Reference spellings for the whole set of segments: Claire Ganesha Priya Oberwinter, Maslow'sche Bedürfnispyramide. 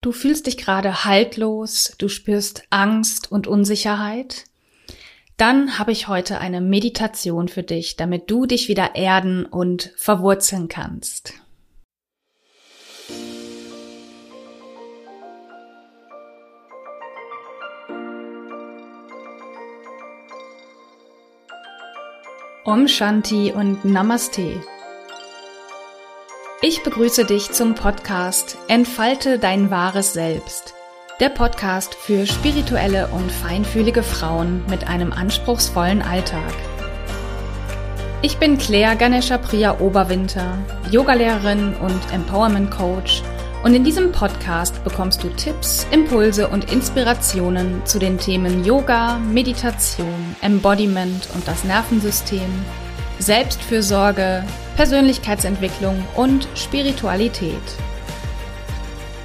Du fühlst dich gerade haltlos, du spürst Angst und Unsicherheit? Dann habe ich heute eine Meditation für dich, damit du dich wieder erden und verwurzeln kannst. Om Shanti und Namaste. Ich begrüße dich zum Podcast Entfalte dein wahres Selbst, der Podcast für spirituelle und feinfühlige Frauen mit einem anspruchsvollen Alltag. Ich bin Claire Ganesha Priya Oberwinter, Yogalehrerin und Empowerment Coach, und in diesem Podcast bekommst du Tipps, Impulse und Inspirationen zu den Themen Yoga, Meditation, Embodiment und das Nervensystem, Selbstfürsorge, Persönlichkeitsentwicklung und Spiritualität.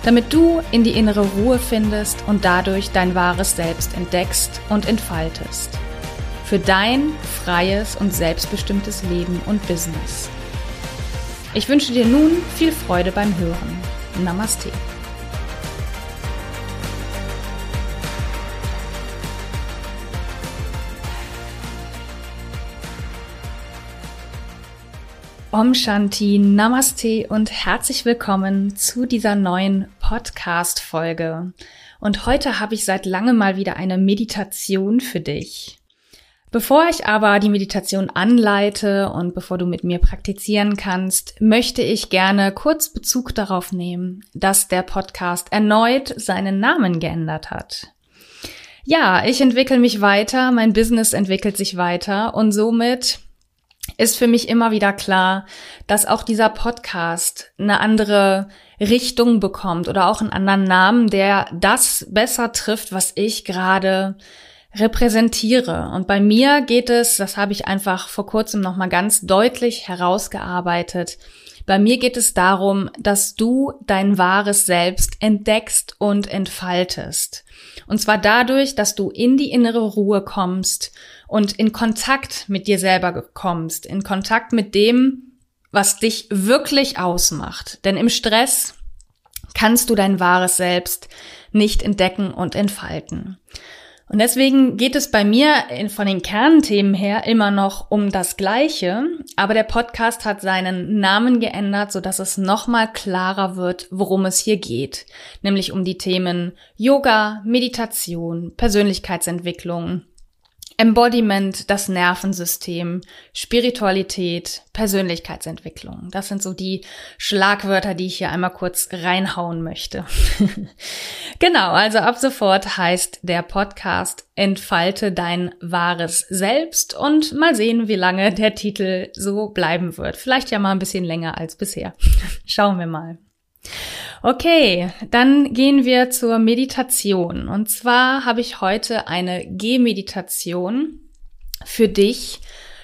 Damit du in die innere Ruhe findest und dadurch dein wahres Selbst entdeckst und entfaltest. Für dein freies und selbstbestimmtes Leben und Business. Ich wünsche dir nun viel Freude beim Hören. Namaste. Om Shanti, Namaste und herzlich willkommen zu dieser neuen Podcast-Folge. Und heute habe ich seit langem mal wieder eine Meditation für dich. Bevor ich aber die Meditation anleite und bevor du mit mir praktizieren kannst, möchte ich gerne kurz Bezug darauf nehmen, dass der Podcast erneut seinen Namen geändert hat. Ja, ich entwickle mich weiter, mein Business entwickelt sich weiter und somit ist für mich immer wieder klar, dass auch dieser Podcast eine andere Richtung bekommt oder auch einen anderen Namen, der das besser trifft, was ich gerade repräsentiere. Und bei mir geht es, das habe ich einfach vor kurzem nochmal ganz deutlich herausgearbeitet, bei mir geht es darum, dass du dein wahres Selbst entdeckst und entfaltest. Und zwar dadurch, dass du in die innere Ruhe kommst und in Kontakt mit dir selber kommst, in Kontakt mit dem, was dich wirklich ausmacht. Denn im Stress kannst du dein wahres Selbst nicht entdecken und entfalten. Und deswegen geht es bei mir von den Kernthemen her immer noch um das Gleiche, aber der Podcast hat seinen Namen geändert, sodass es nochmal klarer wird, worum es hier geht, nämlich um die Themen Yoga, Meditation, Persönlichkeitsentwicklung, Embodiment, das Nervensystem, Spiritualität, Persönlichkeitsentwicklung. Das sind so die Schlagwörter, die ich hier einmal kurz reinhauen möchte. Genau, also ab sofort heißt der Podcast Entfalte dein wahres Selbst und mal sehen, wie lange der Titel so bleiben wird. Vielleicht ja mal ein bisschen länger als bisher. Schauen wir mal. Okay, dann gehen wir zur Meditation. Und zwar habe ich heute eine Gehmeditation für dich,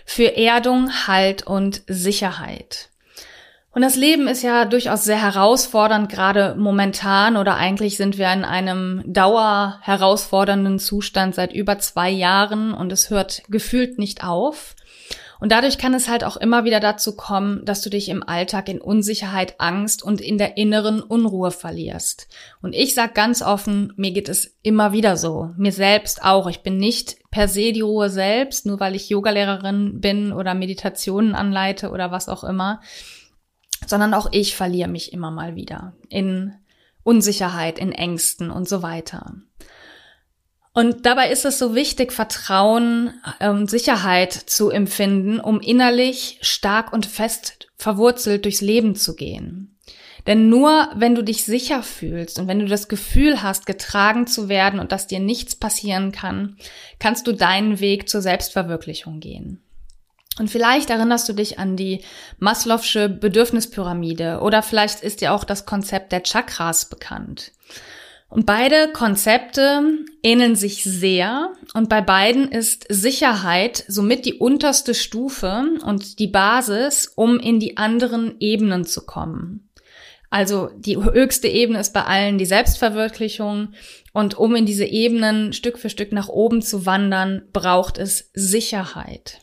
für Erdung, Halt und Sicherheit. Und das Leben ist ja durchaus sehr herausfordernd, gerade momentan, oder eigentlich sind wir in einem dauerherausfordernden Zustand seit über 2 Jahren und es hört gefühlt nicht auf. Und dadurch kann es halt auch immer wieder dazu kommen, dass du dich im Alltag in Unsicherheit, Angst und in der inneren Unruhe verlierst. Und ich sag ganz offen, mir geht es immer wieder so. Mir selbst auch. Ich bin nicht per se die Ruhe selbst, nur weil ich Yogalehrerin bin oder Meditationen anleite oder was auch immer, sondern auch ich verliere mich immer mal wieder in Unsicherheit, in Ängsten und so weiter. Und dabei ist es so wichtig, Vertrauen und Sicherheit zu empfinden, um innerlich stark und fest verwurzelt durchs Leben zu gehen. Denn nur wenn du dich sicher fühlst und wenn du das Gefühl hast, getragen zu werden und dass dir nichts passieren kann, kannst du deinen Weg zur Selbstverwirklichung gehen. Und vielleicht erinnerst du dich an die Maslow'sche Bedürfnispyramide oder vielleicht ist dir auch das Konzept der Chakras bekannt. Und beide Konzepte ähneln sich sehr und bei beiden ist Sicherheit somit die unterste Stufe und die Basis, um in die anderen Ebenen zu kommen. Also die höchste Ebene ist bei allen die Selbstverwirklichung und um in diese Ebenen Stück für Stück nach oben zu wandern, braucht es Sicherheit.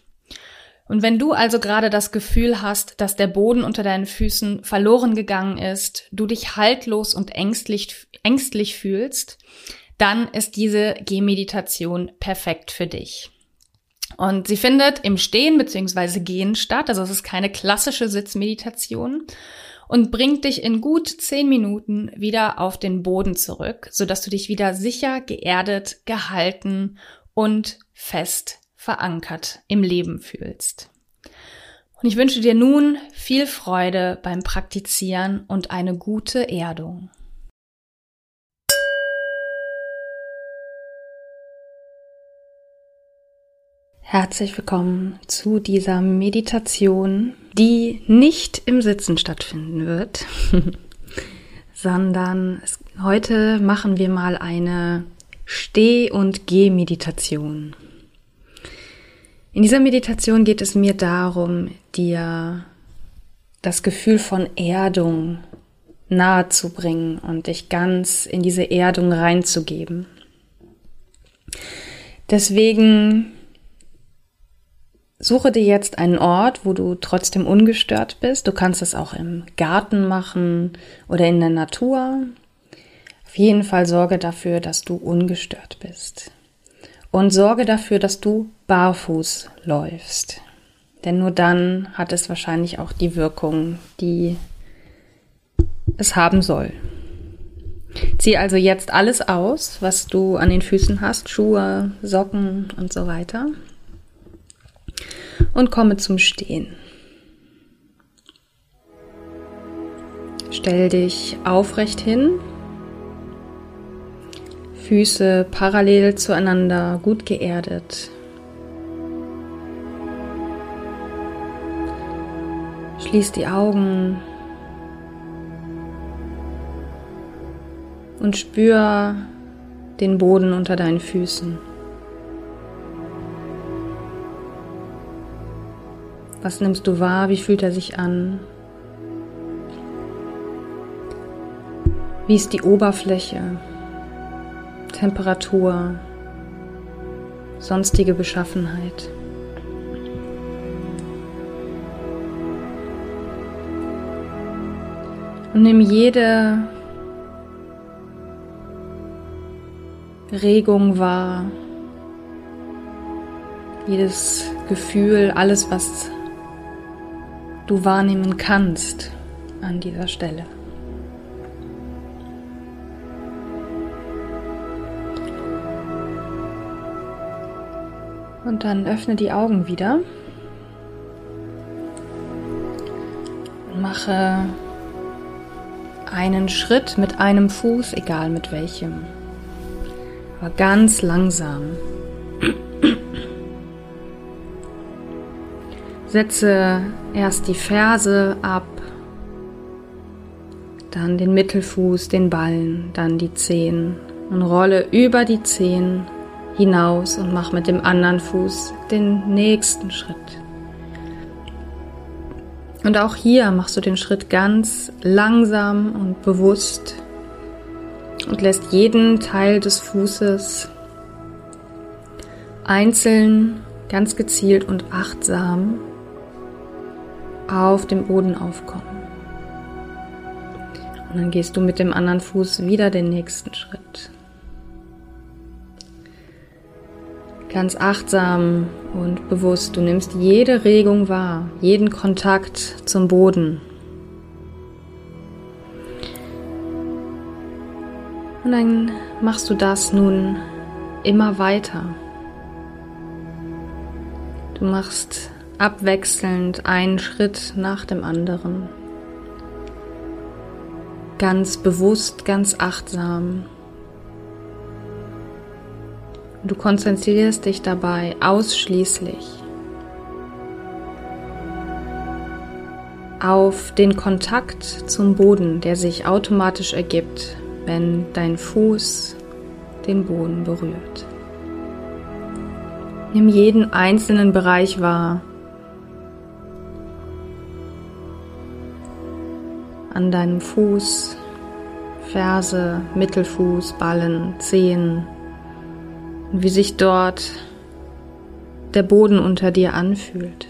Und wenn du also gerade das Gefühl hast, dass der Boden unter deinen Füßen verloren gegangen ist, du dich haltlos und ängstlich fühlst, dann ist diese Gehmeditation perfekt für dich. Und sie findet im Stehen bzw. Gehen statt, also es ist keine klassische Sitzmeditation, und bringt dich in gut 10 Minuten wieder auf den Boden zurück, sodass du dich wieder sicher, geerdet, gehalten und fest verankert im Leben fühlst. Und ich wünsche dir nun viel Freude beim Praktizieren und eine gute Erdung. Herzlich willkommen zu dieser Meditation, die nicht im Sitzen stattfinden wird, sondern heute machen wir mal eine Steh- und Geh-Meditation. In dieser Meditation geht es mir darum, dir das Gefühl von Erdung nahezubringen und dich ganz in diese Erdung reinzugeben. Deswegen suche dir jetzt einen Ort, wo du trotzdem ungestört bist. Du kannst das auch im Garten machen oder in der Natur. Auf jeden Fall sorge dafür, dass du ungestört bist. Und sorge dafür, dass du barfuß läufst. Denn nur dann hat es wahrscheinlich auch die Wirkung, die es haben soll. Zieh also jetzt alles aus, was du an den Füßen hast. Schuhe, Socken und so weiter. Und komme zum Stehen. Stell dich aufrecht hin, Füße parallel zueinander, gut geerdet. Schließ die Augen und spür den Boden unter deinen Füßen. Was nimmst du wahr? Wie fühlt er sich an? Wie ist die Oberfläche, Temperatur, sonstige Beschaffenheit? Und nimm jede Regung wahr, jedes Gefühl, alles, was du wahrnehmen kannst an dieser Stelle. Und dann öffne die Augen wieder und mache einen Schritt mit einem Fuß, egal mit welchem, aber ganz langsam. Setze erst die Ferse ab, dann den Mittelfuß, den Ballen, dann die Zehen und rolle über die Zehen hinaus und mach mit dem anderen Fuß den nächsten Schritt. Und auch hier machst du den Schritt ganz langsam und bewusst und lässt jeden Teil des Fußes einzeln, ganz gezielt und achtsam auf dem Boden aufkommen. Und dann gehst du mit dem anderen Fuß wieder den nächsten Schritt. Ganz achtsam und bewusst. Du nimmst jede Regung wahr, jeden Kontakt zum Boden. Und dann machst du das nun immer weiter. Du machst abwechselnd einen Schritt nach dem anderen. Ganz bewusst, ganz achtsam. Du konzentrierst dich dabei ausschließlich auf den Kontakt zum Boden, der sich automatisch ergibt, wenn dein Fuß den Boden berührt. Nimm jeden einzelnen Bereich wahr. An deinem Fuß, Ferse, Mittelfuß, Ballen, Zehen. Und wie sich dort der Boden unter dir anfühlt.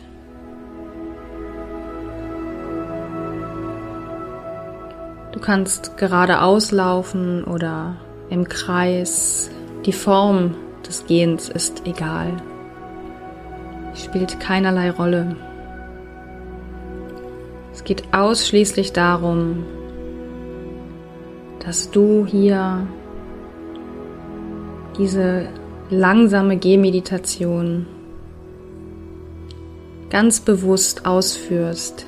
Du kannst geradeaus laufen oder im Kreis. Die Form des Gehens ist egal. Spielt keinerlei Rolle. Es geht ausschließlich darum, dass du hier diese langsame Gehmeditation ganz bewusst ausführst,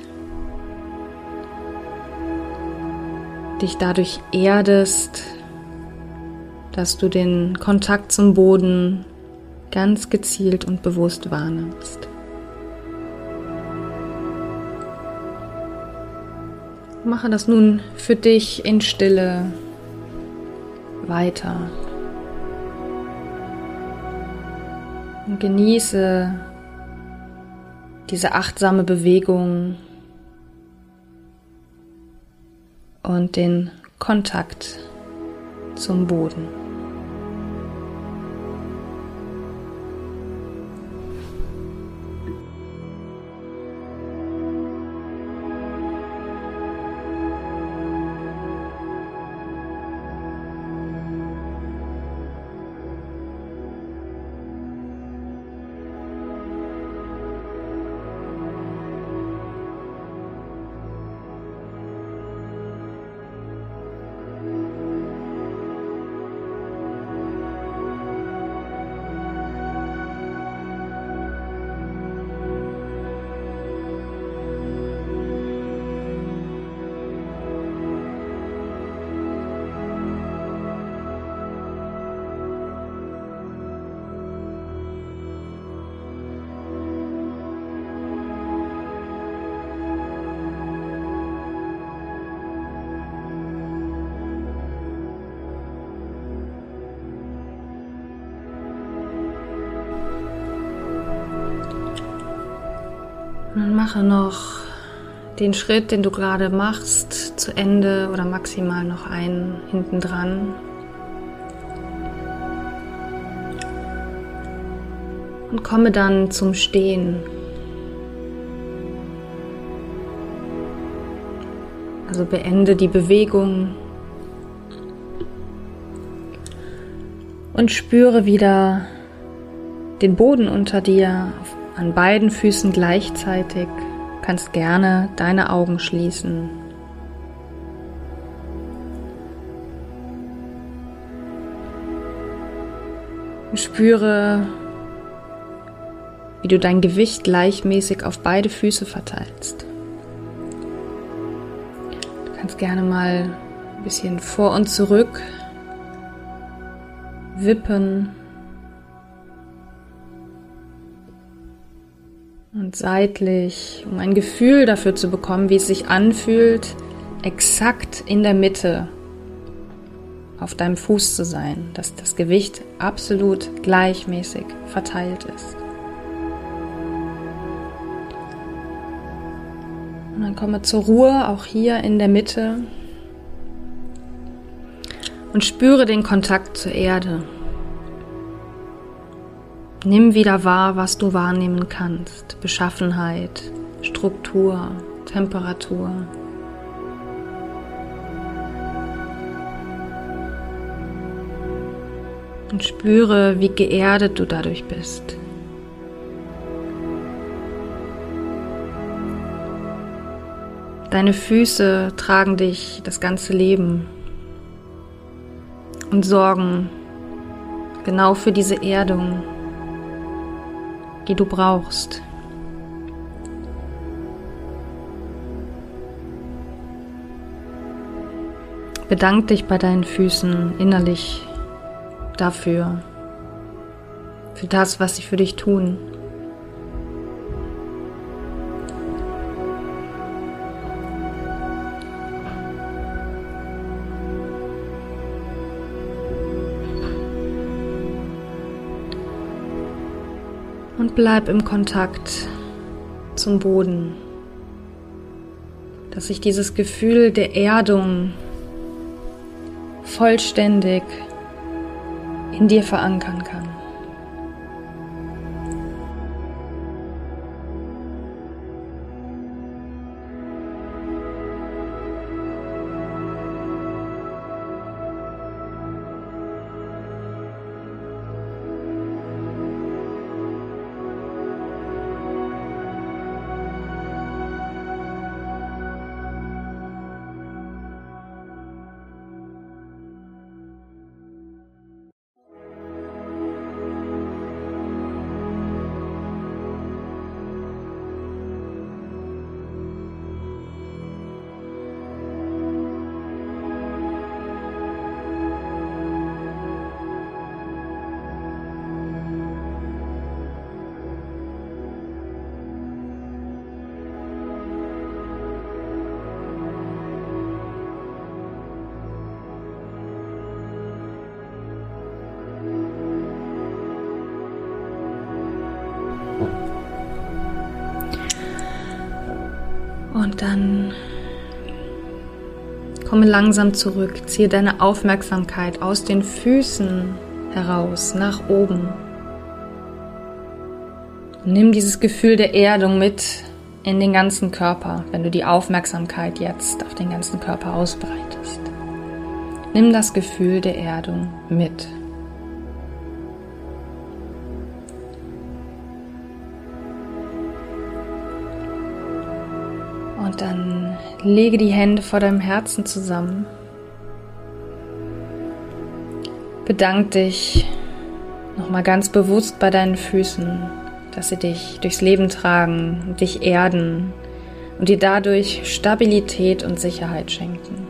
dich dadurch erdest, dass du den Kontakt zum Boden ganz gezielt und bewusst wahrnimmst. Mache das nun für dich in Stille weiter. Und genieße diese achtsame Bewegung und den Kontakt zum Boden. Mache noch den Schritt, den du gerade machst, zu Ende oder maximal noch einen hintendran. Und komme dann zum Stehen. Also beende die Bewegung und spüre wieder den Boden unter dir an beiden Füßen gleichzeitig. Du kannst gerne deine Augen schließen. Und spüre, wie du dein Gewicht gleichmäßig auf beide Füße verteilst. Du kannst gerne mal ein bisschen vor und zurück wippen. Und seitlich, um ein Gefühl dafür zu bekommen, wie es sich anfühlt, exakt in der Mitte auf deinem Fuß zu sein, dass das Gewicht absolut gleichmäßig verteilt ist. Und dann komme zur Ruhe, auch hier in der Mitte, und spüre den Kontakt zur Erde. Nimm wieder wahr, was du wahrnehmen kannst. Beschaffenheit, Struktur, Temperatur. Und spüre, wie geerdet du dadurch bist. Deine Füße tragen dich das ganze Leben und sorgen genau für diese Erdung, die du brauchst. Bedank dich bei deinen Füßen innerlich dafür, für das, was sie für dich tun. Und bleib im Kontakt zum Boden, dass sich dieses Gefühl der Erdung vollständig in dir verankern kann. Und dann komme langsam zurück, ziehe deine Aufmerksamkeit aus den Füßen heraus, nach oben. Und nimm dieses Gefühl der Erdung mit in den ganzen Körper, wenn du die Aufmerksamkeit jetzt auf den ganzen Körper ausbreitest. Nimm das Gefühl der Erdung mit. Und dann lege die Hände vor deinem Herzen zusammen. Bedank dich nochmal ganz bewusst bei deinen Füßen, dass sie dich durchs Leben tragen und dich erden und dir dadurch Stabilität und Sicherheit schenken.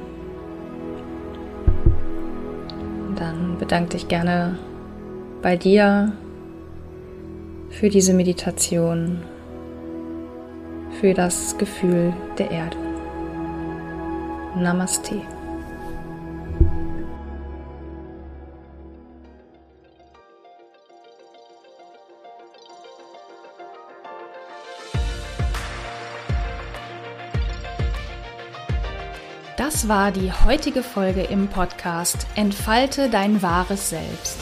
Und dann bedank dich gerne bei dir für diese Meditation, für das Gefühl der Erde. Namaste. Das war die heutige Folge im Podcast Entfalte dein wahres Selbst.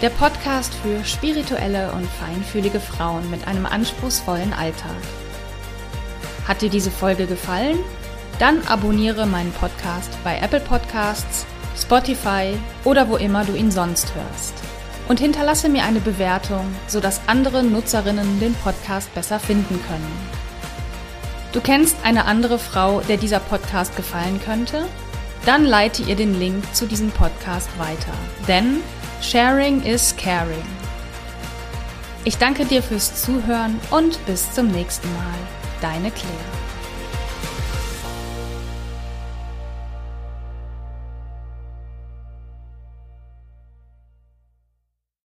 Der Podcast für spirituelle und feinfühlige Frauen mit einem anspruchsvollen Alltag. Hat dir diese Folge gefallen? Dann abonniere meinen Podcast bei Apple Podcasts, Spotify oder wo immer du ihn sonst hörst. Und hinterlasse mir eine Bewertung, sodass andere Nutzerinnen den Podcast besser finden können. Du kennst eine andere Frau, der dieser Podcast gefallen könnte? Dann leite ihr den Link zu diesem Podcast weiter. Denn Sharing is Caring. Ich danke dir fürs Zuhören und bis zum nächsten Mal. Deine Claire.